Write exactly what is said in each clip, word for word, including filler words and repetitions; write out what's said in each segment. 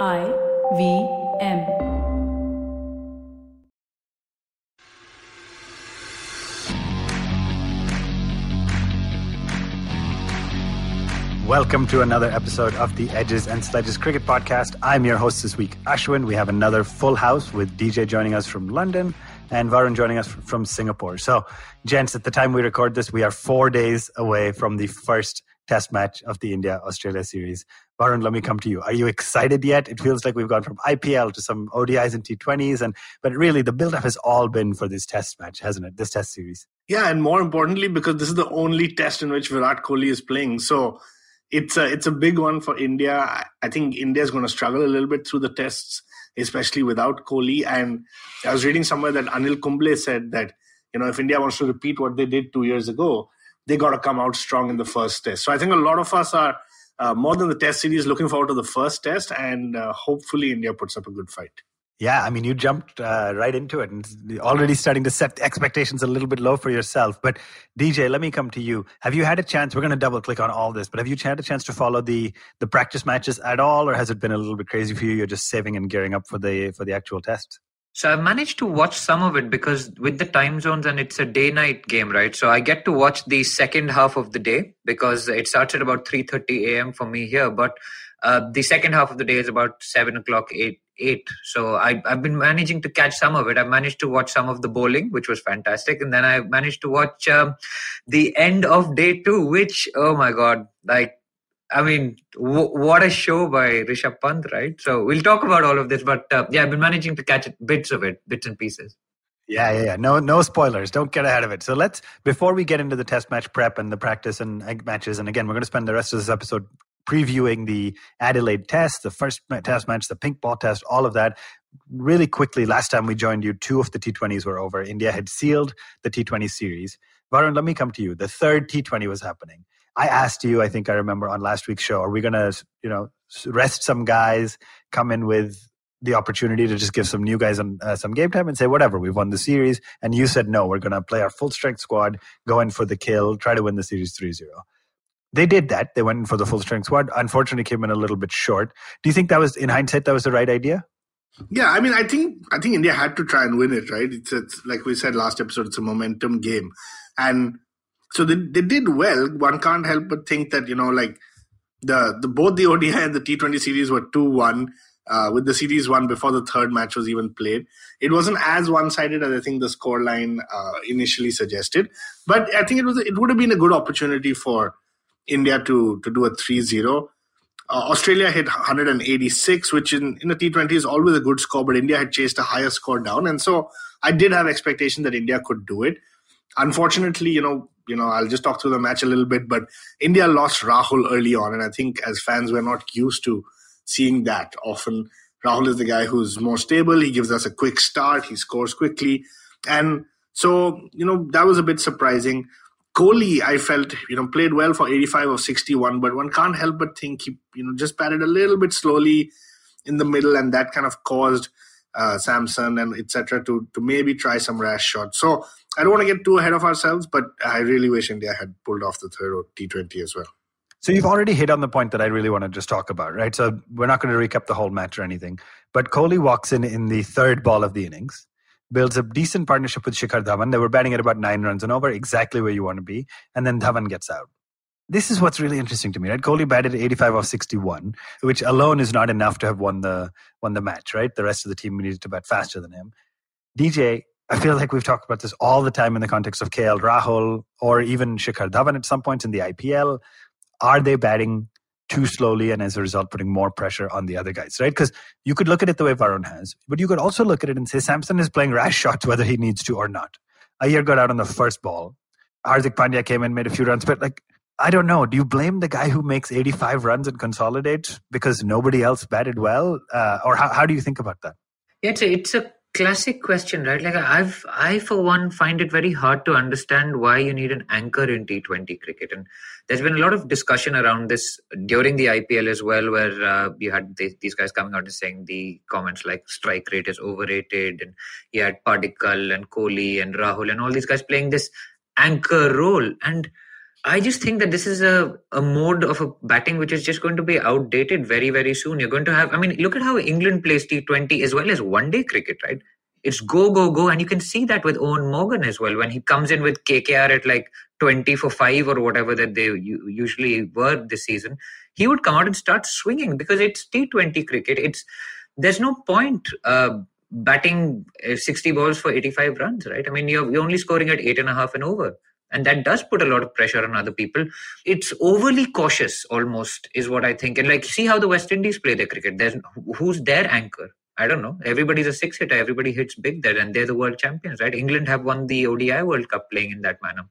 I V M. Welcome to another episode of the Edges and Sledges Cricket Podcast. I'm your host this week, Ashwin. We have another full house with D J joining us from London and Varun joining us from Singapore. So, gents, at the time we record this, we are four days away from the first test match of the India-Australia series. Varun, let me come to you. Are you excited yet? It feels like we've gone from I P L to some O D Is and T twenties, and but really the build-up has all been for this test match, hasn't it? This test series. Yeah, and more importantly, because this is the only test in which Virat Kohli is playing. So it's a, it's a big one for India. I think India is going to struggle a little bit through the tests, especially without Kohli. And I was reading somewhere that Anil Kumble said that, you know, if India wants to repeat what they did two years ago, they got to come out strong in the first test. So I think a lot of us are, uh, more than the test series, looking forward to the first test, and uh, hopefully India puts up a good fight. Yeah, I mean, you jumped uh, right into it and already starting to set expectations a little bit low for yourself. But D J, let me come to you. Have you had a chance, we're going to double click on all this, but have you had a chance to follow the the practice matches at all, or has it been a little bit crazy for you? You're just saving and gearing up for the for the actual test? So I've managed to watch some of it because with the time zones, and it's a day-night game, right? So I get to watch the second half of the day because it starts at about three thirty a.m. for me here. But uh, the second half of the day is about seven o'clock, eight. eight. So I, I've been managing to catch some of it. I managed to watch some of the bowling, which was fantastic. And then I managed to watch um, the end of day two, which, oh my God, like, I mean, w- what a show by Rishabh Pant, right? So we'll talk about all of this, but uh, yeah, I've been managing to catch it, bits of it, bits and pieces. Yeah, yeah, yeah. No, no spoilers. Don't get ahead of it. So let's, before we get into the test match prep and the practice and egg matches, and again, we're going to spend the rest of this episode previewing the Adelaide test, the first test match, the pink ball test, all of that. Really quickly, last time we joined you, two of the T twenties were over. India had sealed the T twenty series. Varun, let me come to you. The third T twenty was happening. I asked you, I think I remember on last week's show, are we going to, you know, rest some guys, come in with the opportunity to just give some new guys um, uh, some game time and say, whatever, we've won the series. And you said, no, we're going to play our full strength squad, go in for the kill, try to win the series three zero. They did that. They went in for the full strength squad. Unfortunately, came in a little bit short. Do you think that was, in hindsight, that was the right idea? Yeah, I mean, I think I think India had to try and win it, right? It's, it's like we said last episode, it's a momentum game. And so they, they did well. One can't help but think that, you know, like the, the both the O D I and the T twenty series were two one, uh, with the series won before the third match was even played. It wasn't as one-sided as I think the scoreline uh, initially suggested. But I think it was it would have been a good opportunity for India to, to do a three zero. Uh, Australia hit one hundred eighty-six, which in, in the T twenty is always a good score, but India had chased a higher score down. And so I did have expectation that India could do it. Unfortunately, you know, You know, I'll just talk through the match a little bit, but India lost Rahul early on. And I think as fans, we're not used to seeing that often. Rahul is the guy who's more stable. He gives us a quick start. He scores quickly. And so, you know, that was a bit surprising. Kohli, I felt, you know, played well for eighty-five of sixty-one, but one can't help but think he, you know, just batted a little bit slowly in the middle. And that kind of caused uh, Samson and et cetera to, to maybe try some rash shots. So, I don't want to get too ahead of ourselves, but I really wish India had pulled off the third T twenty as well. So you've already hit on the point that I really want to just talk about, right? So we're not going to recap the whole match or anything, but Kohli walks in in the third ball of the innings, builds a decent partnership with Shikhar Dhawan. They were batting at about nine runs and over, exactly where you want to be. And then Dhawan gets out. This is what's really interesting to me, right? Kohli batted eighty-five off sixty-one, which alone is not enough to have won the won the match, right? The rest of the team needed to bat faster than him. D J, I feel like we've talked about this all the time in the context of K L Rahul or even Shikhar Dhawan at some points in the I P L. Are they batting too slowly and as a result putting more pressure on the other guys, right? Because you could look at it the way Varun has, but you could also look at it and say Samson is playing rash shots whether he needs to or not. Iyer got out on the first ball. Hardik Pandya came in, made a few runs, but like, I don't know. Do you blame the guy who makes eighty-five runs and consolidates because nobody else batted well? Uh, or how, how do you think about that? It's a, it's a classic question, right? Like I've, I for one find it very hard to understand why you need an anchor in T twenty cricket, and there's been a lot of discussion around this during the I P L as well, where uh, you had th- these guys coming out and saying the comments like strike rate is overrated, and you had Padikkal and Kohli and Rahul and all these guys playing this anchor role, and I just think that this is a, a mode of a batting which is just going to be outdated very, very soon. You're going to have, I mean, look at how England plays T twenty as well as one day cricket, right? It's go, go, go. And you can see that with Owen Morgan as well. When he comes in with K K R at like twenty for five or whatever that they usually were this season, he would come out and start swinging because it's T twenty cricket. It's there's no point uh, batting sixty balls for eighty-five runs, right? I mean, you're, you're only scoring at eight and a half and over. And that does put a lot of pressure on other people. It's overly cautious almost is what I think. And like, see how the West Indies play their cricket. There's, who's their anchor? I don't know. Everybody's a six hitter. Everybody hits big there and they're the world champions, right? England have won the O D I World Cup playing in that manner.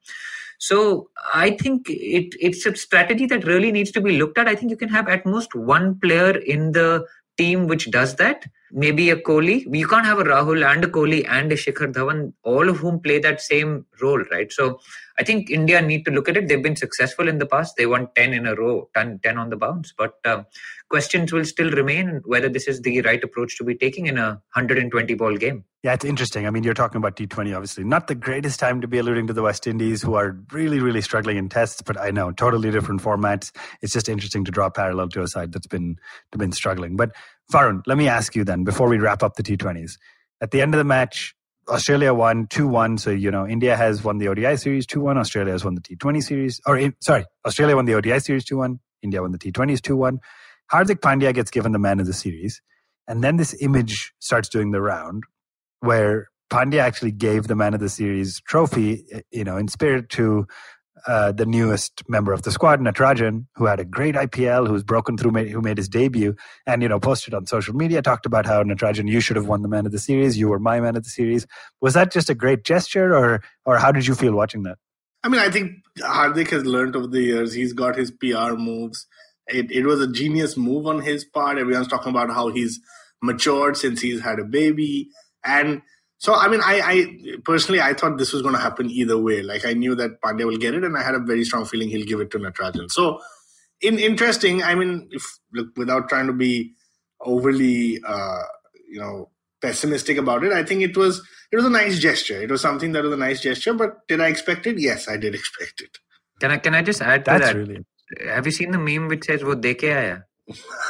So I think it it's a strategy that really needs to be looked at. I think you can have at most one player in the team which does that. Maybe a Kohli. You can't have a Rahul and a Kohli and a Shikhar Dhawan, all of whom play that same role, right? So I think India need to look at it. They've been successful in the past. They won ten in a row, ten, ten on the bounce. But uh, questions will still remain whether this is the right approach to be taking in a one hundred twenty ball game. Yeah, it's interesting. I mean, you're talking about T twenty, obviously. Not the greatest time to be alluding to the West Indies, who are really, really struggling in tests. But I know, totally different formats. It's just interesting to draw a parallel to a side that's been, that's been struggling. But Farun, let me ask you then, before we wrap up the T twenties. At the end of the match, Australia won two one. So, you know, India has won the O D I series two one. Australia has won the T twenty series. Or, sorry, Australia won the O D I series two one. India won the T twenties two one. Hardik Pandya gets given the man of the series. And then this image starts doing the round where Pandya actually gave the man of the series trophy, you know, in spirit to uh, the newest member of the squad, Natarajan, who had a great I P L, who's broken through, made, who made his debut and, you know, posted on social media, talked about how, Natarajan, you should have won the man of the series. You were my man of the series. Was that just a great gesture or, or how did you feel watching that? I mean, I think Hardik has learned over the years. He's got his P R moves. It, it was a genius move on his part. Everyone's talking about how he's matured since he's had a baby. And so, I mean, I, I personally, I thought this was going to happen either way. Like, I knew that Pandya will get it, and I had a very strong feeling he'll give it to Natarajan. So, in, interesting, I mean, if, look, without trying to be overly, uh, you know, pessimistic about it, I think it was it was a nice gesture. It was something that was a nice gesture, but did I expect it? Yes, I did expect it. Can I, can I just add to That's that? Really... Have you seen the meme which says, wo deke aaya?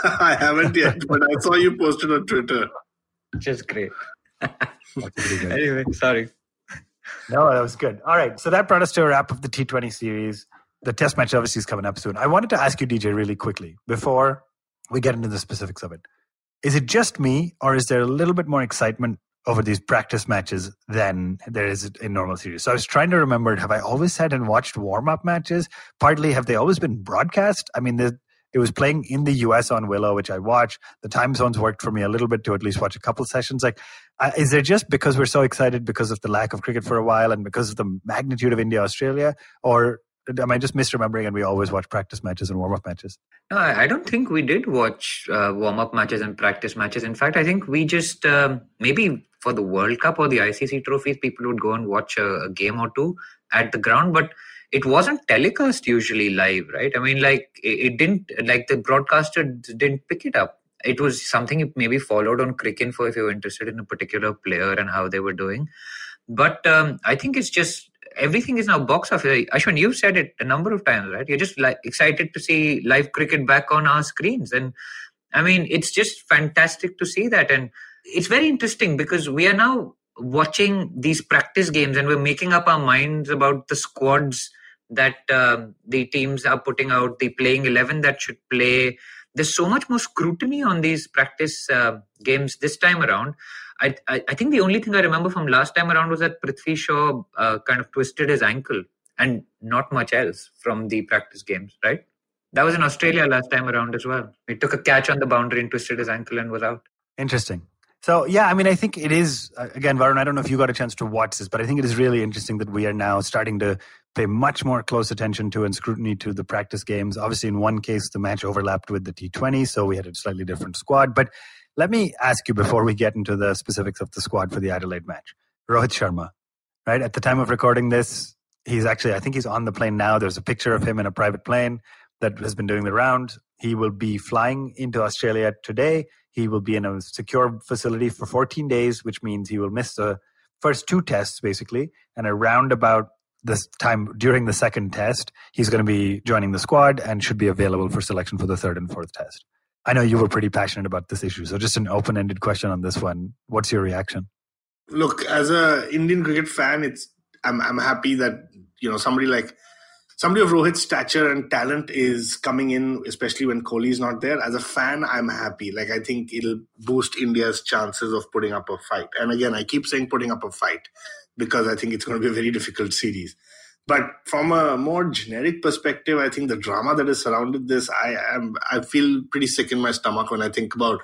I haven't yet, but I saw you posted on Twitter. Which is great. Anyway, sorry. No, that was good. All right, so that brought us to a wrap of the T twenty series. The test match obviously is coming up soon. I wanted to ask you, D J, really quickly, before we get into the specifics of it. Is it just me, or is there a little bit more excitement over these practice matches than there is in normal series? So I was trying to remember, have I always sat and watched warm-up matches? Partly, have they always been broadcast? I mean, the It was playing in the U S on Willow, which I watch. The time zones worked for me a little bit to at least watch a couple sessions. Like, uh, is there just because we're so excited because of the lack of cricket for a while and because of the magnitude of India-Australia? Or am I just misremembering and we always watch practice matches and warm-up matches? No, I don't think we did watch uh, warm-up matches and practice matches. In fact, I think we just, um, maybe for the World Cup or the I C C trophies, people would go and watch a, a game or two at the ground. But it wasn't telecast usually live, right? I mean, like, it didn't, like, the broadcaster didn't pick it up. It was something you maybe followed on Cricinfo if you were interested in a particular player and how they were doing. But um, I think it's just, everything is now box office. Ashwin, you've said it a number of times, right? You're just like excited to see live cricket back on our screens. And I mean, it's just fantastic to see that. And it's very interesting because we are now watching these practice games and we're making up our minds about the squads that uh, the teams are putting out, the playing eleven that should play. There's so much more scrutiny on these practice uh, games this time around. I, I I think the only thing I remember from last time around was that Prithvi Shaw uh, kind of twisted his ankle and not much else from the practice games, right? That was in Australia last time around as well. He took a catch on the boundary and twisted his ankle and was out. Interesting. So, yeah, I mean, I think it is, again, Varun, I don't know if you got a chance to watch this, but I think it is really interesting that we are now starting to pay much more close attention to and scrutiny to the practice games. Obviously, in one case, the match overlapped with the T twenty, so we had a slightly different squad. But let me ask you before we get into the specifics of the squad for the Adelaide match. Rohit Sharma, right? At the time of recording this, he's actually, I think he's on the plane now. There's a picture of him in a private plane that has been doing the round. He will be flying into Australia today. He will be in a secure facility for fourteen days, which means he will miss the first two tests, basically, and around about this time during the second test, he's going to be joining the squad and should be available for selection for the third and fourth test. I know you were pretty passionate about this issue, so just an open-ended question on this one. What's your reaction? Look, as a Indian cricket fan, it's I'm I'm happy that, you know, somebody like somebody of Rohit's stature and talent is coming in, especially when Kohli's not there. As a fan, I'm happy. Like, I think it'll boost India's chances of putting up a fight. And again, I keep saying putting up a fight because I think it's going to be a very difficult series. But from a more generic perspective, I think the drama that has surrounded this, I am I feel pretty sick in my stomach when I think about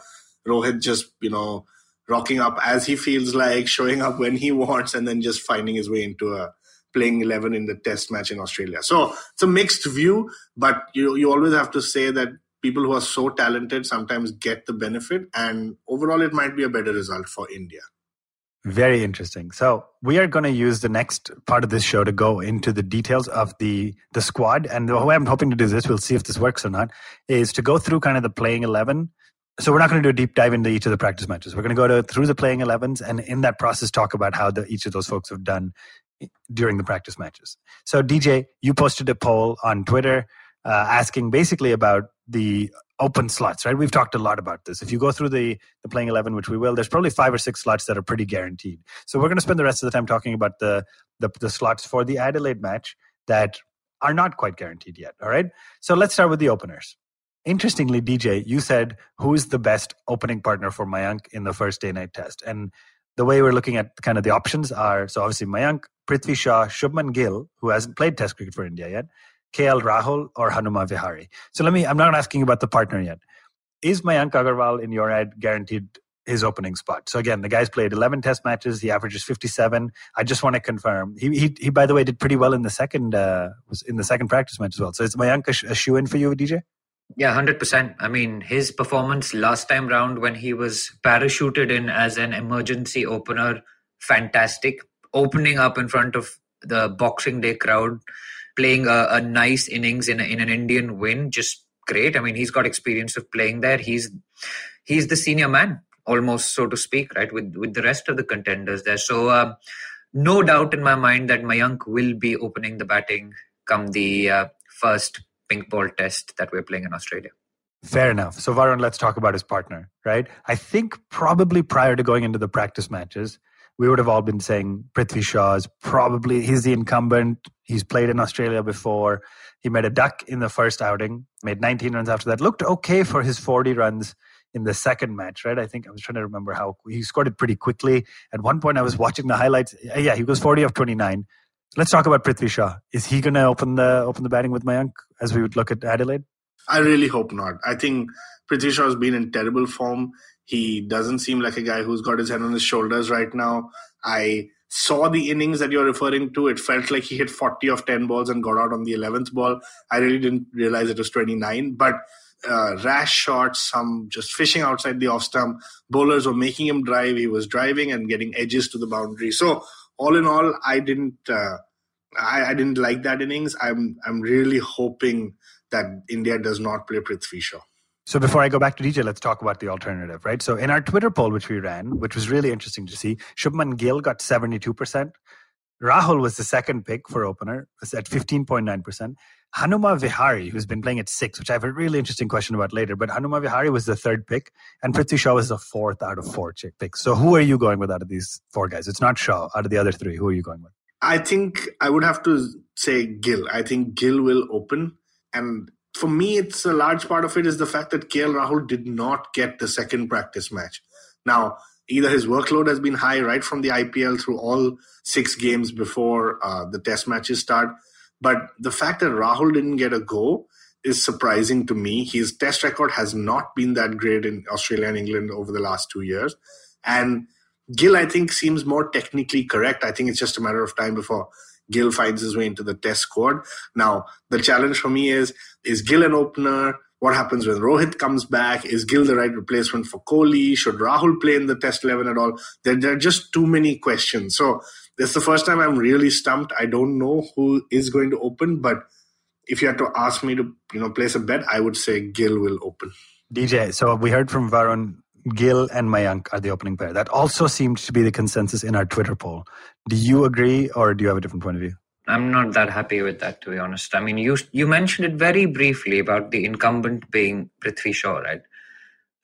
Rohit just, you know, rocking up as he feels like, showing up when he wants, and then just finding his way into a playing eleven in the test match in Australia. So it's a mixed view, but you you always have to say that people who are so talented sometimes get the benefit, and overall it might be a better result for India. Very interesting. So we are going to use the next part of this show to go into the details of the, the squad. And the way I'm hoping to do this, we'll see if this works or not, is to go through kind of the playing eleven. So we're not going to do a deep dive into each of the practice matches. We're going to go to, through the playing elevens and in that process talk about how the, each of those folks have done during the practice matches. So D J, you posted a poll on Twitter uh, asking basically about the open slots, right? We've talked a lot about this. If you go through the, the playing eleven, which we will, there's probably five or six slots that are pretty guaranteed. So we're going to spend the rest of the time talking about the, the, the slots for the Adelaide match that are not quite guaranteed yet, all right? So let's start with the openers. Interestingly, D J, you said, who is the best opening partner for Mayank in the first day-night test? And the way we're looking at kind of the options are, so obviously Mayank, Prithvi Shaw, Shubman Gill, who hasn't played test cricket for India yet, K L Rahul, or Hanuma Vihari. So let me, I'm not asking about the partner yet. Is Mayank Agarwal, in your head, guaranteed his opening spot? So again, the guy's played eleven test matches. He averages fifty-seven. I just want to confirm. He, he, he by the way, did pretty well in the second, uh, was in the second practice match as well. So is Mayank a, a shoe-in for you, D J? Yeah, one hundred percent. I mean, his performance last time round when he was parachuted in as an emergency opener, fantastic. Opening up in front of the Boxing Day crowd, playing a, a nice innings in, a, in an Indian win, just great. I mean, he's got experience of playing there. He's he's the senior man, almost, so to speak, right, with, with the rest of the contenders there. So, uh, no doubt in my mind that Mayank will be opening the batting come the uh, first pink ball test that we're playing in Australia. Fair enough. So Varun, let's talk about his partner, right? I think probably prior to going into the practice matches, we would have all been saying Prithvi Shaw is probably, he's the incumbent. He's played in Australia before. He made a duck in the first outing, made nineteen runs after that. Looked okay for his forty runs in the second match, right? I think I was trying to remember how he scored it pretty quickly. At one point I was watching the highlights. Yeah, he goes forty of twenty-nine. Let's talk about Prithvi Shaw. Is he going to open the open the batting with Mayank as we would look at Adelaide? I really hope not. I think Prithvi Shaw has been in terrible form. He doesn't seem like a guy who's got his head on his shoulders right now. I saw the innings that you're referring to. It felt like he hit forty of ten balls and got out on the eleventh ball. I really didn't realize it was twenty-nine. But uh, rash shots, some just fishing outside the off stump. Bowlers were making him drive. He was driving and getting edges to the boundary. So all in all, I didn't uh, I, I didn't like that innings. I'm I'm really hoping that India does not play Prithvi Shaw. So before I go back to D J, let's talk about the alternative, right? So in our Twitter poll, which we ran, which was really interesting to see, Shubman Gill got seventy-two percent. Rahul was the second pick for opener, was at fifteen point nine percent. Hanuma Vihari, who's been playing at six, which I have a really interesting question about later, but Hanuma Vihari was the third pick, and Prithvi Shaw was the fourth out of four picks. So who are you going with out of these four guys? It's not Shaw. Out of the other three, who are you going with? I think I would have to say Gill. I think Gill will open. And for me, it's a large part of it is the fact that K L Rahul did not get the second practice match. Now, either his workload has been high right from the I P L through all six games before uh, the test matches start. But the fact that Rahul didn't get a go is surprising to me. His test record has not been that great in Australia and England over the last two years. And Gill, I think, seems more technically correct. I think it's just a matter of time before Gill finds his way into the test squad. Now, the challenge for me is, is Gill an opener? What happens when Rohit comes back? Is Gill the right replacement for Kohli? Should Rahul play in the test eleven at all? There, there are just too many questions. So this is the first time I'm really stumped. I don't know who is going to open, but if you had to ask me to, you know, place a bet, I would say Gill will open. D J, so we heard from Varun, Gill and Mayank are the opening pair. That also seemed to be the consensus in our Twitter poll. Do you agree or do you have a different point of view? I'm not that happy with that, to be honest. I mean, you you mentioned it very briefly about the incumbent being Prithvi Shaw, right?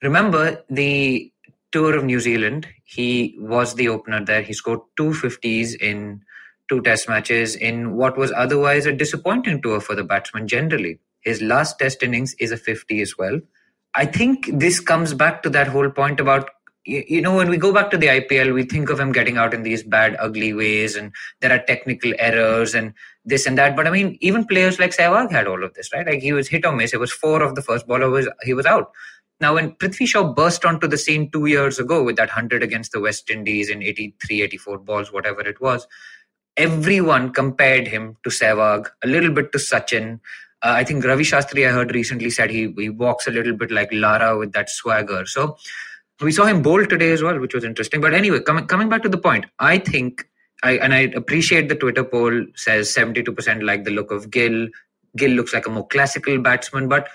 Remember the tour of New Zealand? He was the opener there. He scored two fifties in two test matches in what was otherwise a disappointing tour for the batsman generally. His last test innings is a fifty as well. I think this comes back to that whole point about, you know, when we go back to the I P L, we think of him getting out in these bad, ugly ways, and there are technical errors and this and that. But I mean, even players like Sehwag had all of this, right? Like, he was hit or miss. It was four of the first ball, was, he was out. Now, when Prithvi Shaw burst onto the scene two years ago with that one hundred against the West Indies in eighty-three, eighty-four balls, whatever it was, everyone compared him to Sehwag, a little bit to Sachin. Uh, I think Ravi Shastri, I heard recently, said he, he walks a little bit like Lara with that swagger. So we saw him bowl today as well, which was interesting. But anyway, coming coming back to the point, I think, I and I appreciate the Twitter poll says seventy-two percent like the look of Gill. Gill looks like a more classical batsman. But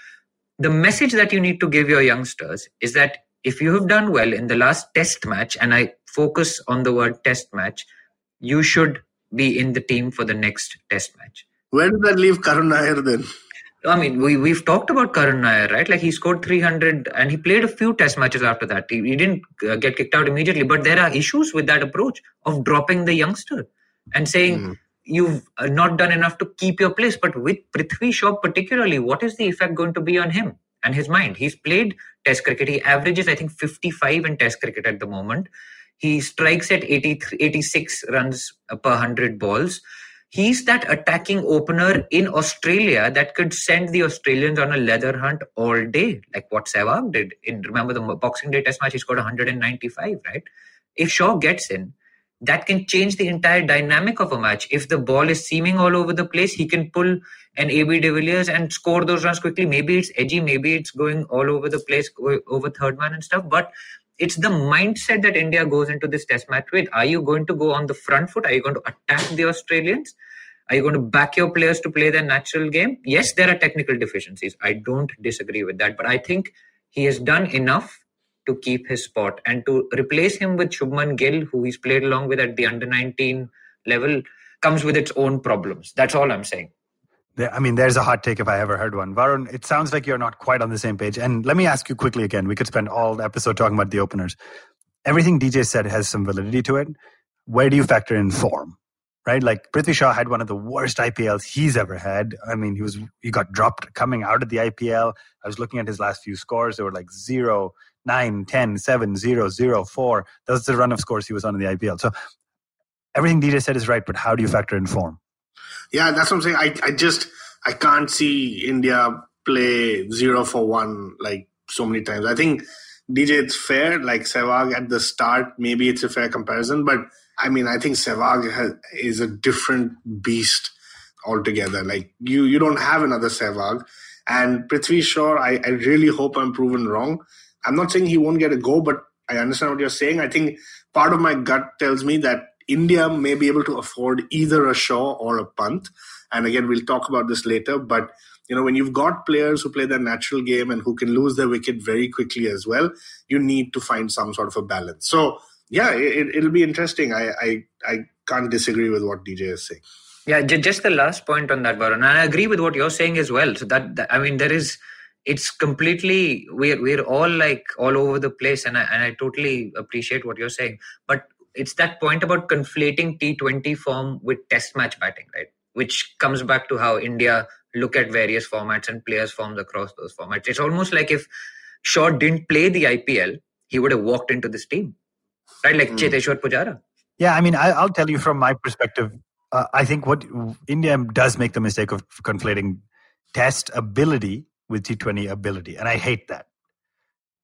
the message that you need to give your youngsters is that if you have done well in the last test match, and I focus on the word test match, you should be in the team for the next test match. Where does that leave Karun Nair then? I mean, we, we've talked about Karun Nair, right? Like, he scored three hundred and he played a few test matches after that. He, he didn't uh, get kicked out immediately. But there are issues with that approach of dropping the youngster and saying, mm. you've not done enough to keep your place. But with Prithvi Shaw particularly, what is the effect going to be on him and his mind? He's played test cricket. He averages, I think, fifty-five in test cricket at the moment. He strikes at eighty-six runs per one hundred balls. He's that attacking opener in Australia that could send the Australians on a leather hunt all day, like what Sehwag did. In, remember the Boxing Day Test match, he scored one hundred ninety-five, right? If Shaw gets in, that can change the entire dynamic of a match. If the ball is seaming all over the place, he can pull an A B de Villiers and score those runs quickly. Maybe it's edgy, maybe it's going all over the place, over third man and stuff, but it's the mindset that India goes into this test match with. Are you going to go on the front foot? Are you going to attack the Australians? Are you going to back your players to play their natural game? Yes, there are technical deficiencies. I don't disagree with that. But I think he has done enough to keep his spot. And to replace him with Shubman Gill, who he's played along with at the under nineteen level, comes with its own problems. That's all I'm saying. I mean, there's a hot take if I ever heard one. Varun, it sounds like you're not quite on the same page. And let me ask you quickly again. We could spend all the episode talking about the openers. Everything D J said has some validity to it. Where do you factor in form, right? Like, Prithvi Shaw had one of the worst I P Ls he's ever had. I mean, he was he got dropped coming out of the I P L. I was looking at his last few scores. They were like zero, nine, ten, seven, zero, zero, four. That was the run of scores he was on in the I P L. So everything D J said is right, but how do you factor in form? Yeah, that's what I'm saying. I, I just, I can't see India play zero for one like so many times. I think, D J, it's fair. Like Sehwag at the start, maybe it's a fair comparison. But I mean, I think Sehwag has, is a different beast altogether. Like, you you don't have another Sehwag. And Prithvi Shaw, I, I really hope I'm proven wrong. I'm not saying he won't get a go, but I understand what you're saying. I think part of my gut tells me that India may be able to afford either a Shaw or a Pant. And again, we'll talk about this later. But, you know, when you've got players who play their natural game and who can lose their wicket very quickly as well, you need to find some sort of a balance. So, yeah, it, it'll be interesting. I, I I can't disagree with what D J is saying. Yeah, just the last point on that, Varun. And I agree with what you're saying as well. So that, that I mean, there is... It's completely... We're, we're all, like, all over the place. And I, and I totally appreciate what you're saying. But it's that point about conflating T twenty form with test match batting, right? Which comes back to how India look at various formats and players' forms across those formats. It's almost like if Shaw didn't play the I P L, he would have walked into this team, right? Like mm. Cheteshwar Pujara. Yeah, I mean, I, I'll tell you from my perspective, uh, I think what India does make the mistake of conflating test ability with T twenty ability. And I hate that.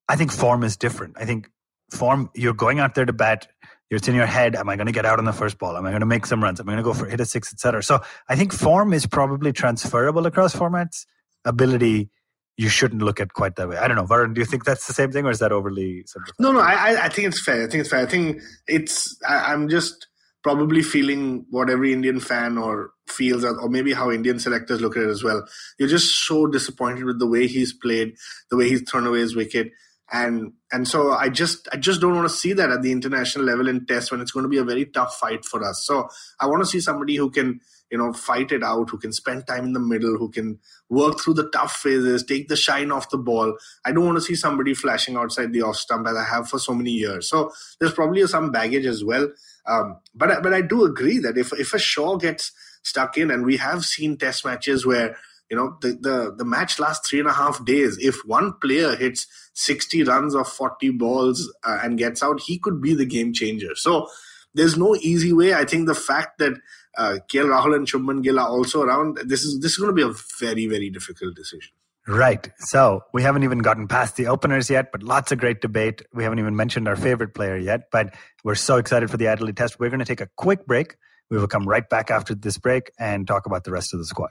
I think form is different. I think form, you're going out there to bat. It's in your head. Am I going to get out on the first ball? Am I going to make some runs? Am I going to go for hit a six, et cetera? So I think form is probably transferable across formats. Ability, you shouldn't look at quite that way. I don't know. Varun, do you think that's the same thing or is that overly? Sort of no, no, I, I think it's fair. I think it's fair. I think it's, I, I'm just probably feeling what every Indian fan or feels or maybe how Indian selectors look at it as well. You're just so disappointed with the way he's played, the way he's thrown away his wicket. And and so I just I just don't want to see that at the international level in Test when it's going to be a very tough fight for us. So I want to see somebody who can, you know, fight it out, who can spend time in the middle, who can work through the tough phases, take the shine off the ball. I don't want to see somebody flashing outside the off stump as I have for so many years. So there's probably some baggage as well. Um, but but I do agree that if, if a Shaw gets stuck in, and we have seen test matches where, you know, the, the, the match lasts three and a half days. If one player hits sixty runs off forty balls uh, and gets out, he could be the game changer. So there's no easy way. I think the fact that uh, K L Rahul and Shubman Gill are also around, this is this is going to be a very, very difficult decision. Right. So we haven't even gotten past the openers yet, but lots of great debate. We haven't even mentioned our favorite player yet, but we're so excited for the Adelaide test. We're going to take a quick break. We will come right back after this break and talk about the rest of the squad.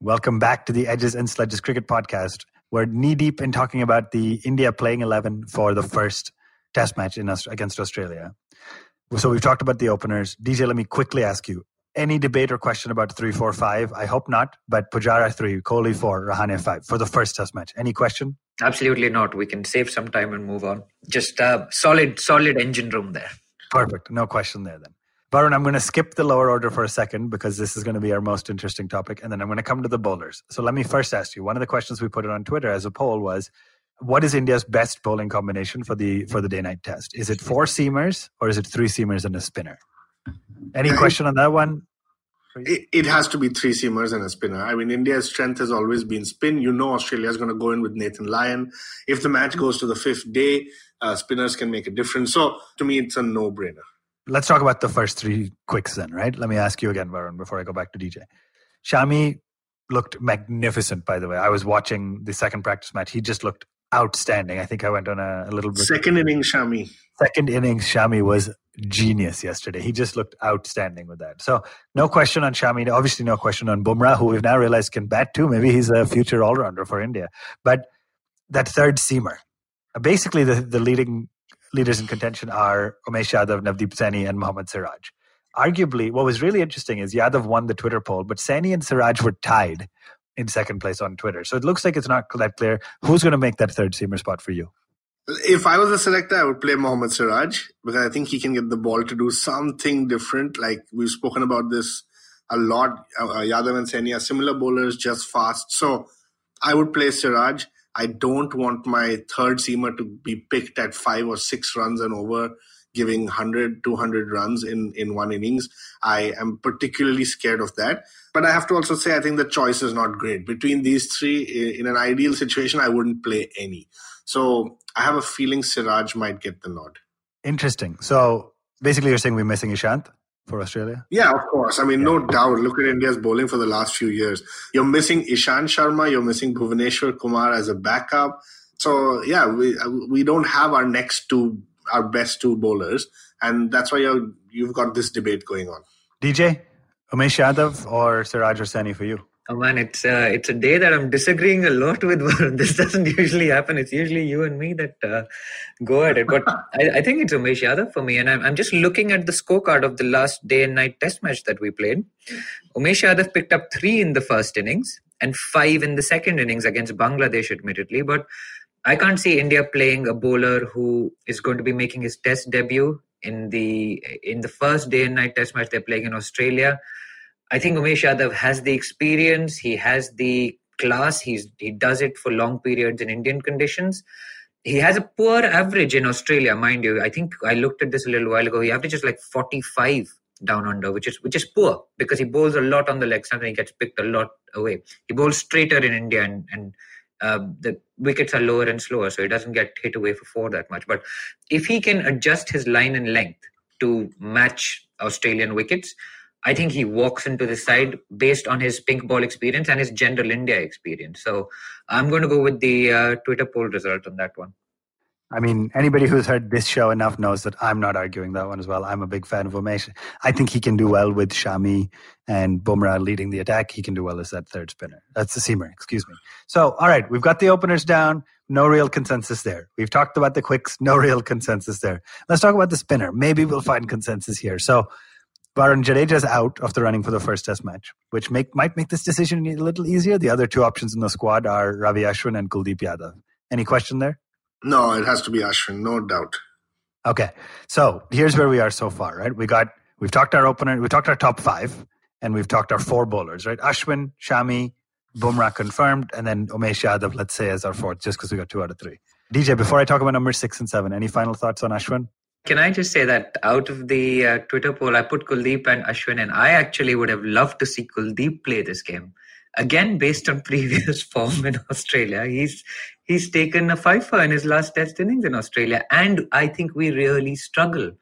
Welcome back to the Edges and Sledges Cricket Podcast. We're knee-deep in talking about the India playing eleven for the first test match in us against Australia. So we've talked about the openers. D J, let me quickly ask you, any debate or question about three, four, five? I hope not, but Pujara three, Kohli four, Rahane five for the first test match. Any question? Absolutely not. We can save some time and move on. Just uh, solid, solid engine room there. Perfect. No question there then. Varun, I'm going to skip the lower order for a second because this is going to be our most interesting topic. And then I'm going to come to the bowlers. So let me first ask you, one of the questions we put on Twitter as a poll was, what is India's best bowling combination for the for the day-night test? Is it four seamers or is it three seamers and a spinner? Any question on that one? It, it has to be three seamers and a spinner. I mean, India's strength has always been spin. You know Australia is going to go in with Nathan Lyon. If the match goes to the fifth day, uh, spinners can make a difference. So to me, it's a no-brainer. Let's talk about the first three quicks then, right? Let me ask you again, Varun, before I go back to D J. Shami looked magnificent, by the way. I was watching the second practice match. He just looked outstanding. I think I went on a, a little bit. Second innings, Shami. Second innings, Shami was genius yesterday. He just looked outstanding with that. So no question on Shami. Obviously no question on Bumrah, who we've now realized can bat too. Maybe he's a future all-rounder for India. But that third seamer, basically the, the leading... leaders in contention are Umesh Yadav, Navdeep Saini, and Mohammed Siraj. Arguably, what was really interesting is Yadav won the Twitter poll, but Saini and Siraj were tied in second place on Twitter. So it looks like it's not that clear. Who's going to make that third seamer spot for you? If I was a selector, I would play Mohammed Siraj because I think he can get the ball to do something different. Like we've spoken about this a lot. Uh, Yadav and Saini are similar bowlers, just fast. So I would play Siraj. I don't want my third seamer to be picked at five or six runs and over, giving one hundred, two hundred runs in, in one innings. I am particularly scared of that. But I have to also say, I think the choice is not great. Between these three, in an ideal situation, I wouldn't play any. So I have a feeling Siraj might get the nod. Interesting. So basically you're saying we're missing Ishant for Australia? Yeah, of course. I mean, yeah. No doubt. Look at India's bowling for the last few years. You're missing Ishant Sharma. You're missing Bhuvaneshwar Kumar as a backup. So, yeah, we we don't have our next two, our best two bowlers. And that's why you're, you've got this debate going on. D J, Umesh Yadav or Siraj or Saini for you? Oh, man, it's, uh, it's a day that I'm disagreeing a lot with. This doesn't usually happen. It's usually you and me that uh, go at it. But I, I think it's Umesh Yadav for me. And I'm, I'm just looking at the scorecard of the last day and night test match that we played. Umesh Yadav picked up three in the first innings and five in the second innings against Bangladesh, admittedly. But I can't see India playing a bowler who is going to be making his test debut in the in the first day and night test match they're playing in Australia. I think Umesh Yadav has the experience, he has the class, he's, he does it for long periods in Indian conditions. He has a poor average in Australia, mind you. I think I looked at this a little while ago. He averages like forty-five down under, which is which is poor because he bowls a lot on the leg, something he gets picked a lot away. He bowls straighter in India and, and uh, the wickets are lower and slower, so he doesn't get hit away for four that much. But if he can adjust his line and length to match Australian wickets, I think he walks into the side based on his pink ball experience and his general India experience. So I'm going to go with the uh, Twitter poll result on that one. I mean, anybody who's heard this show enough knows that I'm not arguing that one as well. I'm a big fan of Umesh. I think he can do well with Shami and Bumrah leading the attack. He can do well as that third spinner. That's the seamer, excuse me. So, all right, we've got the openers down. No real consensus there. We've talked about the quicks. No real consensus there. Let's talk about the spinner. Maybe we'll find consensus here. So, Varun Jadeja's out of the running for the first test match, which make, might make this decision a little easier. The other two options in the squad are Ravi Ashwin and Kuldeep Yadav. Any question there? No, it has to be Ashwin, no doubt. Okay, so here's where we are so far, right? We got, we've talked our opener, we talked our top five, and we've talked our four bowlers, right? Ashwin, Shami, Bumrah confirmed, and then Umesh Yadav, let's say, as our fourth, just because we got two out of three. D J, before I talk about number six and seven, any final thoughts on Ashwin? Can I just say that out of the uh, Twitter poll, I put Kuldeep and Ashwin, and I actually would have loved to see Kuldeep play this game. Again, based on previous form in Australia, he's he's taken a fifer in his last test innings in Australia. And I think we really struggle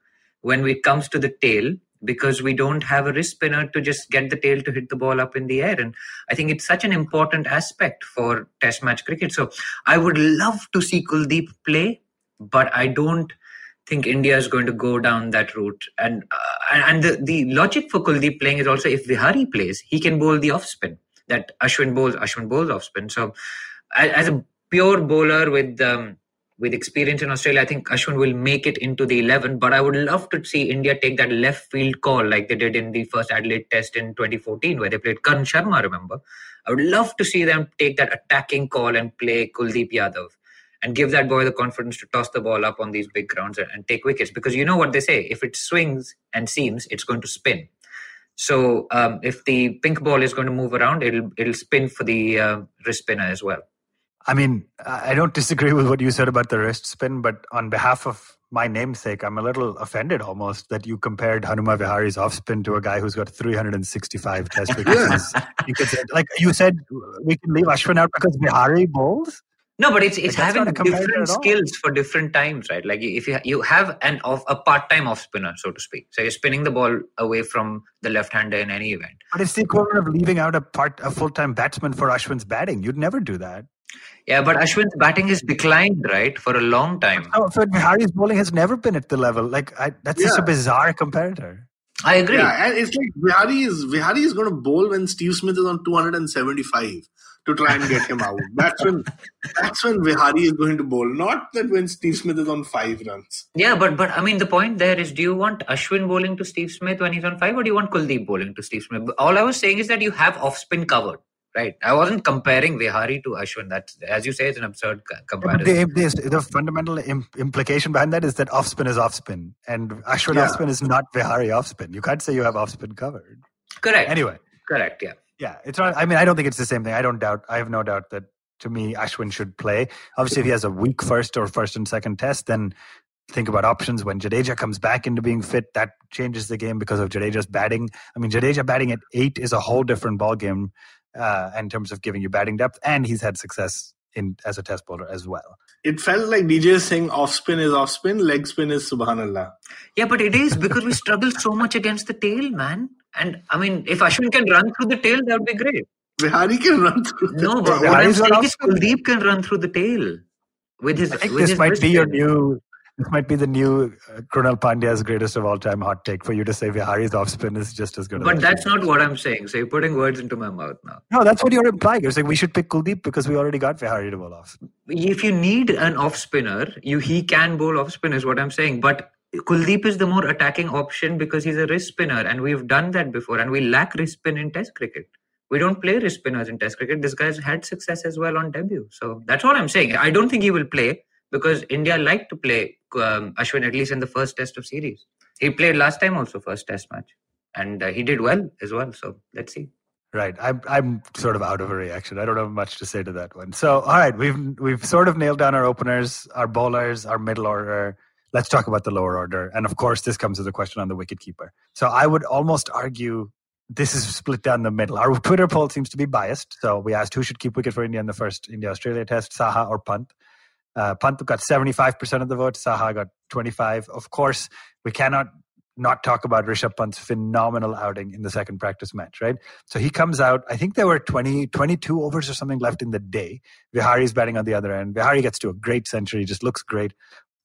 when it comes to the tail because we don't have a wrist spinner to just get the tail to hit the ball up in the air. And I think it's such an important aspect for test match cricket. So I would love to see Kuldeep play, but I don't think India is going to go down that route. And, uh, and the, the logic for Kuldeep playing is also if Vihari plays, he can bowl the off-spin. That Ashwin bowls, Ashwin bowls off spin. So, as a pure bowler with um, with experience in Australia, I think Ashwin will make it into the eleven. But I would love to see India take that left field call like they did in the first Adelaide Test in twenty fourteen, where they played Karun Sharma. Remember, I would love to see them take that attacking call and play Kuldeep Yadav, and give that boy the confidence to toss the ball up on these big grounds and take wickets. Because you know what they say: if it swings and seams, it's going to spin. So um, if the pink ball is going to move around, it'll it'll spin for the uh, wrist spinner as well. I mean, I don't disagree with what you said about the wrist spin, but on behalf of my namesake, I'm a little offended almost that you compared Hanuma Vihari's off spin to a guy who's got three hundred sixty-five test wickets. You could say, like you said, we can leave Ashwin out because Vihari bowls. No, but it's it's like having different skills for different times, right? Like if you you have an off a part-time off spinner, so to speak, so you're spinning the ball away from the left-hander in any event. But it's the equivalent of leaving out a part a full-time batsman for Ashwin's batting. You'd never do that. Yeah, but Ashwin's batting has declined, right, for a long time. Oh, so Vihari's bowling has never been at the level. Like I, that's yeah. Just a bizarre comparator. I agree. Yeah, and it's like Vihari is Vihari is going to bowl when Steve Smith is on two hundred seventy-five. To try and get him out. That's when that's when Vihari is going to bowl. Not that when Steve Smith is on five runs. Yeah, but but I mean the point there is, do you want Ashwin bowling to Steve Smith when he's on five, or do you want Kuldeep bowling to Steve Smith? All I was saying is that you have off spin covered, right? I wasn't comparing Vihari to Ashwin. That's, as you say, it's an absurd comparison. Yeah, the, the, the fundamental im- implication behind that is that off spin is off spin, and Ashwin yeah. off spin is not Vihari off spin. You can't say you have off spin covered. Correct. Anyway. Correct. Yeah. Yeah, it's not. I mean, I don't think it's the same thing. I don't doubt. I have no doubt that, to me, Ashwin should play. Obviously, if he has a weak first or first and second test, then think about options. When Jadeja comes back into being fit, that changes the game because of Jadeja's batting. I mean, Jadeja batting at eight is a whole different ballgame uh, in terms of giving you batting depth, and he's had success in as a test bowler as well. It felt like D J is saying off spin is off spin, leg spin is subhanallah. Yeah, but it is because we struggle so much against the tail, man. And I mean, if Ashwin can run through the tail, that would be great. Vihari can run through the tail. No, but what I'm saying is Kuldeep can run through the tail. With his, I think with this might be your new, this might be the new uh, Krunal Pandya's greatest of all time hot take for you to say Vihari's off spin is just as good. But as that's Ashwin. Not what I'm saying. So you're putting words into my mouth now. No, that's what you're implying. You're saying we should pick Kuldeep because we already got Vihari to bowl off. If you need an off spinner, you he can bowl off spin is what I'm saying. But Kuldeep is the more attacking option because he's a wrist spinner, and we've done that before, and we lack wrist spin in test cricket. We don't play wrist spinners in test cricket. This guy's had success as well on debut. So that's what I'm saying. I don't think he will play because India like to play um, Ashwin, at least in the first test of series. He played last time also, first test match, and uh, he did well as well. So let's see. Right. I'm, I'm sort of out of a reaction. I don't have much to say to that one. So, all right, we've, we've sort of nailed down our openers, our bowlers, our middle order. Let's talk about the lower order. And of course, this comes as a question on the wicketkeeper. So I would almost argue this is split down the middle. Our Twitter poll seems to be biased. So we asked who should keep wicket for India in the first India-Australia test, Saha or Pant. Uh, Pant got seventy-five percent of the vote. Saha got twenty-five percent. Of course, we cannot not talk about Rishabh Pant's phenomenal outing in the second practice match, right? So he comes out. I think there were twenty, twenty-two overs or something left in the day. Vihari's batting on the other end. Vihari gets to a great century, just looks great.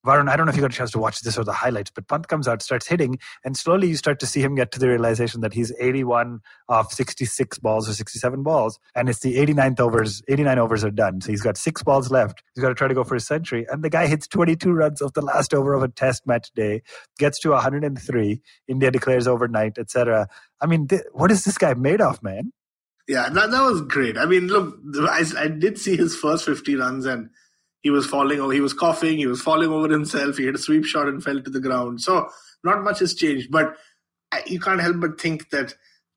Varun, I don't know if you got a chance to watch this or the highlights, but Pant comes out, starts hitting, and slowly you start to see him get to the realization that he's eighty-one off sixty-six balls or sixty-seven balls, and it's the eighty-ninth overs. eighty-nine overs are done. So he's got six balls left. He's got to try to go for a century. And the guy hits twenty-two runs off the last over of a test match day, gets to one hundred three. India declares overnight, et cetera. I mean, th- what is this guy made of, man? Yeah, that, that was great. I mean, look, I, I did see his first fifty runs, and he was falling over, he was coughing, he was falling over himself, he hit a sweep shot and fell to the ground. So not much has changed, but you can't help but think that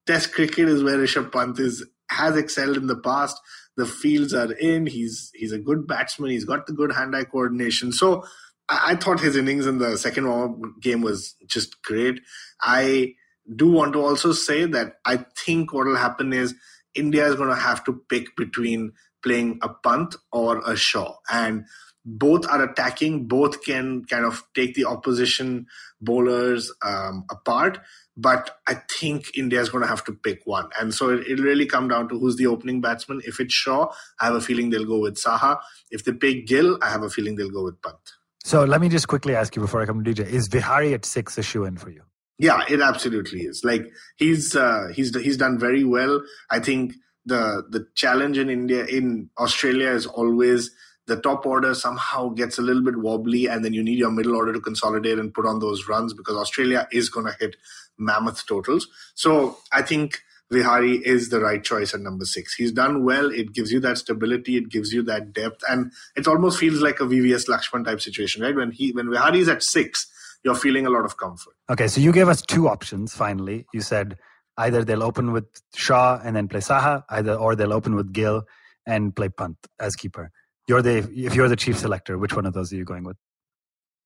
Test cricket is where Rishabh Pant is, has excelled in the past. The fields are in, he's he's a good batsman, he's got the good hand-eye coordination. So I, I thought his innings in the second warm-up game was just great. I do want to also say that I think what will happen is India is going to have to pick between playing a Pant or a Shaw. And both are attacking. Both can kind of take the opposition bowlers um, apart. But I think India is going to have to pick one. And so it, it'll really come down to who's the opening batsman. If it's Shaw, I have a feeling they'll go with Saha. If they pick Gill, I have a feeling they'll go with Pant. So let me just quickly ask you before I come to D J, is Vihari at six a shoe-in for you? Yeah, it absolutely is. Like he's uh, he's he's done very well. I think the the challenge in India in Australia is always the top order somehow gets a little bit wobbly, and then you need your middle order to consolidate and put on those runs because Australia is going to hit mammoth totals. So I think Vihari is the right choice at number six. He's done well. It gives you that stability. It gives you that depth, and it almost feels like a V V S Lakshman type situation, right? When he when Vihari is at six, you're feeling a lot of comfort. Okay, so you gave us two options, finally. You said either they'll open with Shaw and then play Saha, either or they'll open with Gill and play Pant as keeper. You're the If you're the chief selector, which one of those are you going with?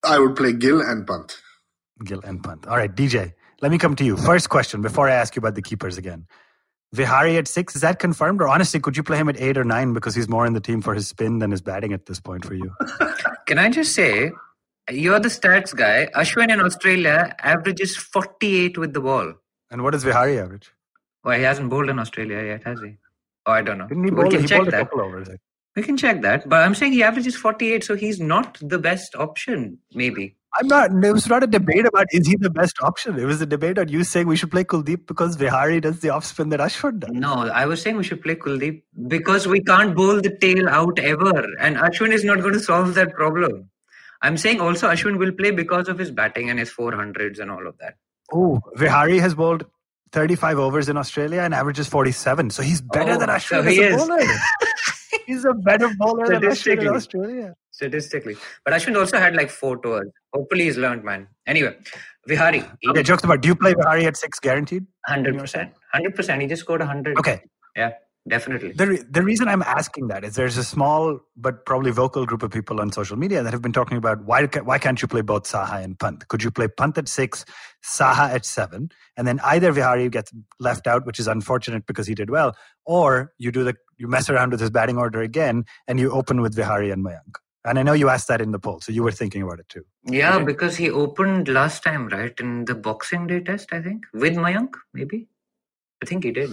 I would play Gill and Pant. Gill and Pant. All right, D J, let me come to you. First question, before I ask you about the keepers again. Vihari at six, is that confirmed? Or honestly, could you play him at eight or nine because he's more in the team for his spin than his batting at this point for you? Can I just say, you're the stats guy. Ashwin in Australia averages forty-eight with the ball. And what does Vihari average? Well, he hasn't bowled in Australia yet, has he? Oh, I don't know. Didn't he bowl? We can he check bowled that. A couple overs. We can check that. But I'm saying he averages forty-eight, so he's not the best option, maybe. I'm not. It was not a debate about is he the best option. It was a debate on you saying we should play Kuldeep because Vihari does the off-spin that Ashwin does. No, I was saying we should play Kuldeep because we can't bowl the tail out ever. And Ashwin is not going to solve that problem. I'm saying also Ashwin will play because of his batting and his four hundreds and all of that. Oh, Vihari has bowled thirty-five overs in Australia and averages forty-seven. So he's better oh, than Ashwin so as he a is. bowler. He's a better bowler than Ashwin in Australia. Statistically. But Ashwin also had like four tours. Hopefully he's learned, man. Anyway, Vihari. Okay, jokes about, do you play Vihari at six guaranteed? one hundred percent. one hundred percent. He just scored one hundred. Okay. Yeah. Definitely. The, re- the reason I'm asking that is there's a small but probably vocal group of people on social media that have been talking about why ca- why can't you play both Saha and Pant? Could you play Pant at six, Saha at seven, and then either Vihari gets left out, which is unfortunate because he did well, or you do the you mess around with his batting order again and you open with Vihari and Mayank. And I know you asked that in the poll, so you were thinking about it too. Yeah, okay. Because he opened last time, right? In the Boxing Day test, I think, with Mayank, maybe? I think he did.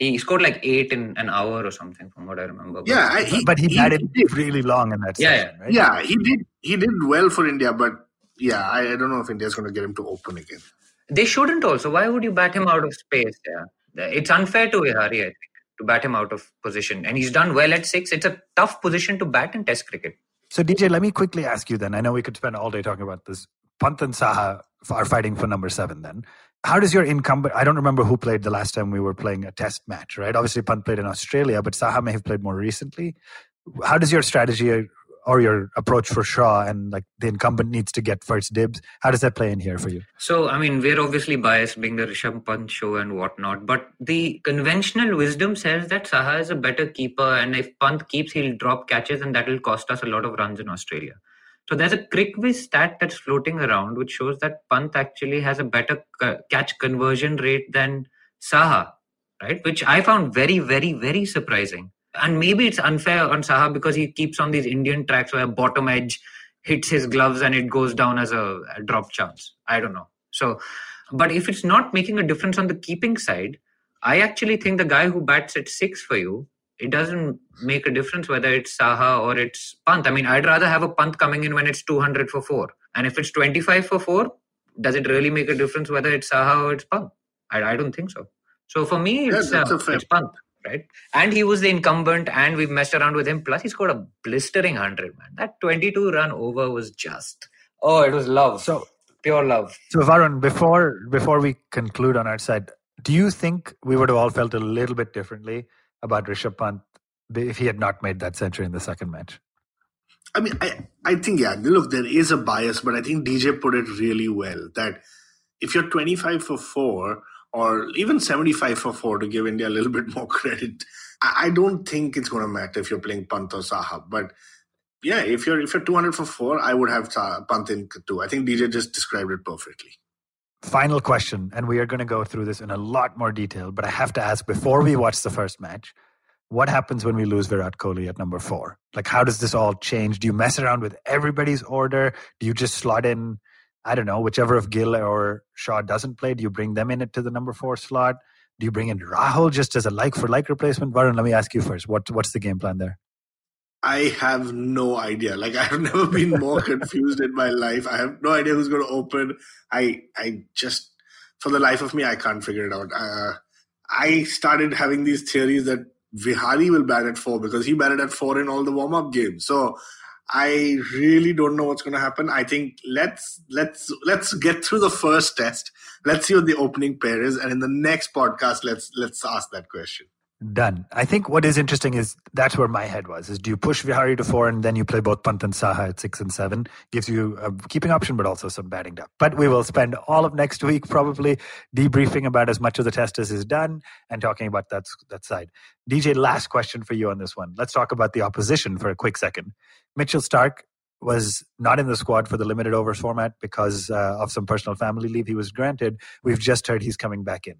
He scored like eight in an hour or something, from what I remember. Yeah, but he, but he batted he really long in that yeah, session, right? Yeah, he did. He did well for India, but yeah, I, I don't know if India's going to get him to open again. They shouldn't. Also, why would you bat him out of space? Yeah, it's unfair to Vihari, I think, to bat him out of position. And he's done well at six. It's a tough position to bat in Test cricket. So, D J, let me quickly ask you then. I know we could spend all day talking about this. Pant and Saha are fighting for number seven then. How does your incumbent... I don't remember who played the last time we were playing a test match, right? Obviously, Pant played in Australia, but Saha may have played more recently. How does your strategy or your approach for Shaw and like the incumbent needs to get first dibs, how does that play in here for you? So, I mean, we're obviously biased being the Rishabh Pant show and whatnot, but the conventional wisdom says that Saha is a better keeper, and if Pant keeps, he'll drop catches and that'll cost us a lot of runs in Australia. So there's a quick whiz stat that's floating around which shows that Pant actually has a better catch conversion rate than Saha, right? Which I found very, very, very surprising. And maybe it's unfair on Saha because he keeps on these Indian tracks where bottom edge hits his gloves and it goes down as a drop chance. I don't know. So But if it's not making a difference on the keeping side, I actually think the guy who bats at six for you, it doesn't make a difference whether it's Saha or it's Pant. I mean, I'd rather have a Pant coming in when it's two hundred for four. And if it's twenty-five for four, does it really make a difference whether it's Saha or it's Pant? I, I don't think so. So for me, it's, yeah, uh, it's Pant, right? And he was the incumbent and we've messed around with him. Plus, he scored a blistering one hundred, man. That twenty-two run over was just... Oh, it was love. So pure love. So Varun, before, before we conclude on our side, do you think we would have all felt a little bit differently about Rishabh Pant if he had not made that century in the second match? I mean, I, I think, yeah, look, there is a bias, but I think D J put it really well that if you're twenty-five for four or even seventy-five for four, to give India a little bit more credit, I, I don't think it's going to matter if you're playing Pant or Saha. But yeah, if you're if you're two hundred for four, I would have Pant in too. I think D J just described it perfectly. Final question, and we are going to go through this in a lot more detail, but I have to ask, before we watch the first match, what happens when we lose Virat Kohli at number four? Like, how does this all change? Do you mess around with everybody's order? Do you just slot in, I don't know, whichever of Gill or Shaw doesn't play? Do you bring them in it to the number four slot? Do you bring in Rahul just as a like-for-like replacement? Varun, let me ask you first. What, what's the game plan there? I have no idea. Like, I've never been more confused in my life. I have no idea who's going to open. I I just, for the life of me, I can't figure it out. Uh, I started having these theories that Vihari will bat at four because he batted at four in all the warm-up games. So I really don't know what's going to happen. I think let's let's let's get through the first test. Let's see what the opening pair is, and in the next podcast, let's let's ask that question. Done. I think what is interesting is that's where my head was, is do you push Vihari to four and then you play both Pant and Saha at six and seven? Gives you a keeping option, but also some batting depth. But we will spend all of next week probably debriefing about as much of the test as is done and talking about that, that side. D J, last question for you on this one. Let's talk about the opposition for a quick second. Mitchell Starc was not in the squad for the limited overs format because uh, of some personal family leave he was granted. We've just heard he's coming back in.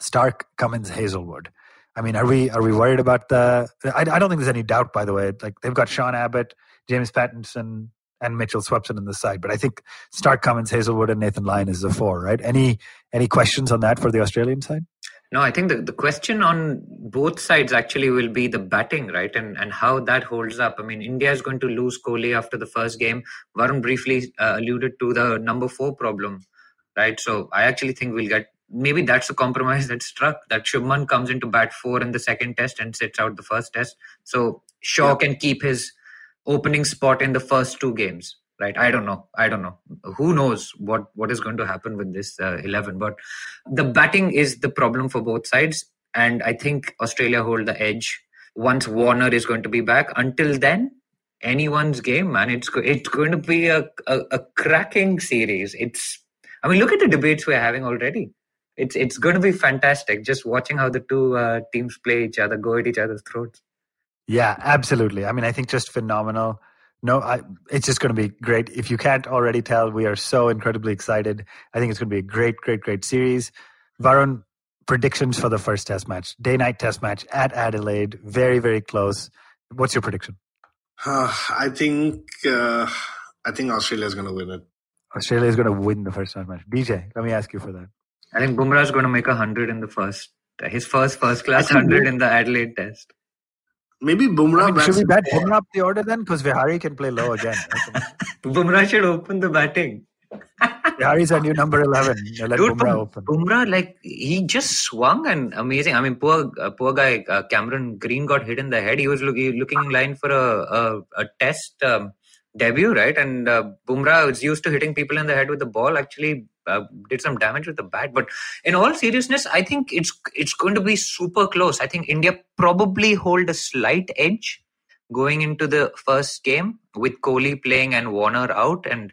Starc, Cummins, Hazelwood. I mean, are we are we worried about the... I, I don't think there's any doubt, by the way. Like, they've got Sean Abbott, James Pattinson, and Mitchell Swepson in the side. But I think Starc, Cummins, Hazelwood, and Nathan Lyon is the four, right? Any any questions on that for the Australian side? No, I think the, the question on both sides actually will be the batting, right? And and how that holds up. I mean, India is going to lose Kohli after the first game. Varun briefly uh, alluded to the number four problem, right? So I actually think we'll get... Maybe that's a compromise that's struck, that Shubman comes into bat four in the second test and sits out the first test. So Shaw yeah. can keep his opening spot in the first two games, right? I don't know. I don't know. Who knows what, what is going to happen with this uh, eleven. But the batting is the problem for both sides. And I think Australia hold the edge once Warner is going to be back. Until then, anyone's game, man. It's, it's going to be a, a, a cracking series. It's, I mean, look at the debates we're having already. It's it's going to be fantastic just watching how the two uh, teams play each other, go at each other's throats. Yeah, absolutely. I mean, I think just phenomenal. No, I, it's just going to be great. If you can't already tell, we are so incredibly excited. I think it's going to be a great, great, great series. Varun, predictions for the first test match, day-night test match at Adelaide. Very, very close. What's your prediction? Uh, I think uh, I think Australia is going to win it. Australia is going to win the first test match. D J, let me ask you for that. I think Bumrah is going to make a hundred in the first, his first first-class hundred in the Adelaide Test. Maybe Bumrah. I mean, should we bat Bumrah up the order then? Because Vihari can play low again. Bumrah should open the batting. Vihari's our new number eleven. Dude, let Bumrah open. Bumrah, like, he just swung and amazing. I mean, poor uh, poor guy uh, Cameron Green got hit in the head. He was look, looking in line for a a, a test um, debut, right? And uh, Bumrah was used to hitting people in the head with the ball. Actually. Uh, did some damage with the bat. But in all seriousness, I think it's it's going to be super close. I think India probably hold a slight edge going into the first game with Kohli playing and Warner out. And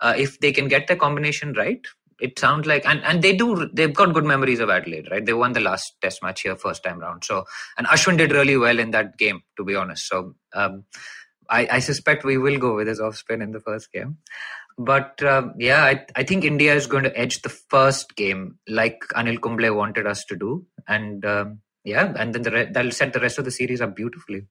uh, if they can get their combination right, it sounds like... And, and they do, they've got good memories of Adelaide, right? They won the last test match here first time round. So, and Ashwin did really well in that game, to be honest. So um, I, I suspect we will go with his off spin in the first game. But uh, yeah, I, I think India is going to edge the first game like Anil Kumble wanted us to do. And um, yeah, and then the re- that'll set the rest of the series up beautifully.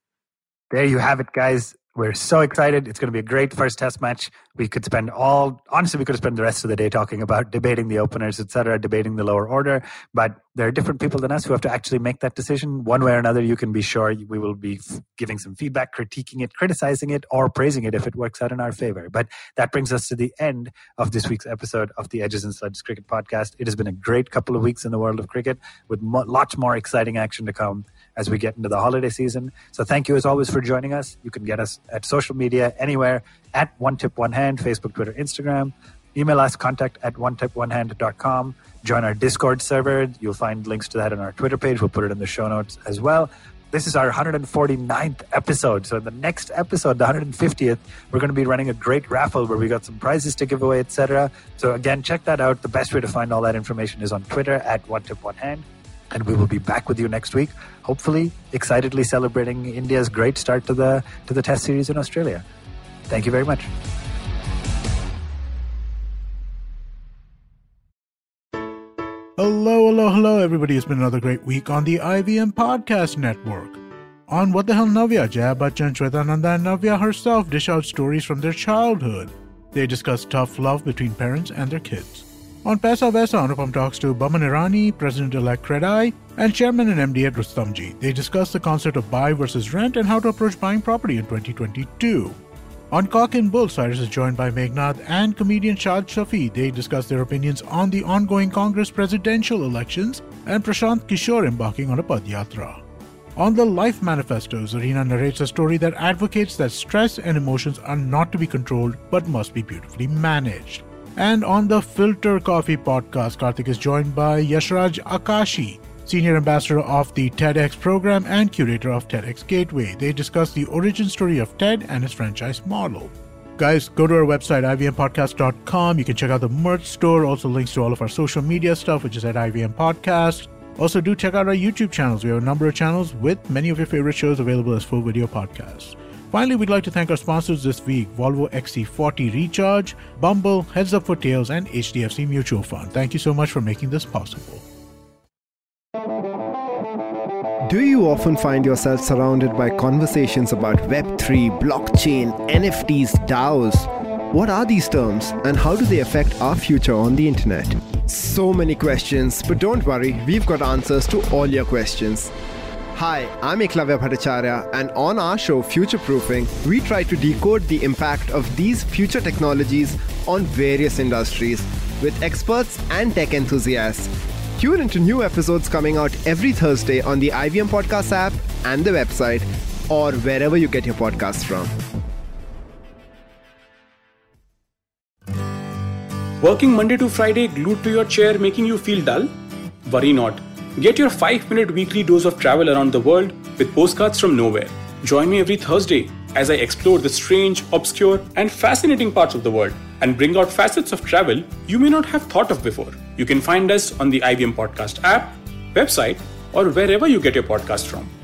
There you have it, guys. We're so excited. It's going to be a great first test match. We could spend all, honestly, we could spend the rest of the day talking about debating the openers, et cetera, debating the lower order. But there are different people than us who have to actually make that decision. One way or another, you can be sure we will be giving some feedback, critiquing it, criticizing it, or praising it if it works out in our favor. But that brings us to the end of this week's episode of the Edges and Sludges Cricket Podcast. It has been a great couple of weeks in the world of cricket with mo- lots more exciting action to come as we get into the holiday season. So thank you as always for joining us. You can get us at social media anywhere at One Tip One Hand, Facebook, Twitter, Instagram. Email us, contact at one tip one hand dot com. Join our Discord server. You'll find links to that on our Twitter page. We'll put it in the show notes as well. This is our one hundred forty-ninth episode. So in the next episode, the one hundred fiftieth, we're going to be running a great raffle where we got some prizes to give away, et cetera. So again, check that out. The best way to find all that information is on Twitter at One Tip One Hand. And we will be back with you next week, hopefully excitedly celebrating India's great start to the to the Test series in Australia. Thank you very much. Hello, hello, hello, everybody. It's been another great week on the I V M Podcast Network. On What the Hell Navya, Jaya Bachchan, Shwetananda, and Navya herself dish out stories from their childhood. They discuss tough love between parents and their kids. On Paisa Vaisa, Anupam talks to Baman Irani, President-elect Kredai, and Chairman and M D at Rustamji. They discuss the concept of buy versus rent and how to approach buying property in twenty twenty-two. On Cock and Bull, Cyrus is joined by Meghnath and comedian Shad Shafi. They discuss their opinions on the ongoing Congress presidential elections and Prashant Kishore embarking on a Padyatra. On The Life Manifesto, Zarina narrates a story that advocates that stress and emotions are not to be controlled but must be beautifully managed. And on the Filter Coffee podcast, Karthik is joined by Yashraj Akashi, Senior Ambassador of the TEDx program and curator of TEDx Gateway. They discuss the origin story of TED and its franchise model. Guys, go to our website, I V M podcast dot com. You can check out the merch store. Also links to all of our social media stuff, which is at I V M Podcast. Also, do check out our YouTube channels. We have a number of channels with many of your favorite shows available as full video podcasts. Finally, we'd like to thank our sponsors this week, Volvo X C forty Recharge, Bumble, Heads Up for Tails, and H D F C Mutual Fund. Thank you so much for making this possible. Do you often find yourself surrounded by conversations about Web three, blockchain, N F Ts, DAOs? What are these terms and how do they affect our future on the internet? So many questions, but don't worry, we've got answers to all your questions. Hi, I'm Eklavya Bhattacharya, and on our show Future Proofing, we try to decode the impact of these future technologies on various industries with experts and tech enthusiasts. Tune into new episodes coming out every Thursday on the I V M Podcast app and the website, or wherever you get your podcasts from. Working Monday to Friday glued to your chair making you feel dull? Worry not. Get your five-minute weekly dose of travel around the world with Postcards from Nowhere. Join me every Thursday as I explore the strange, obscure, and fascinating parts of the world and bring out facets of travel you may not have thought of before. You can find us on the I V M Podcast app, website, or wherever you get your podcast from.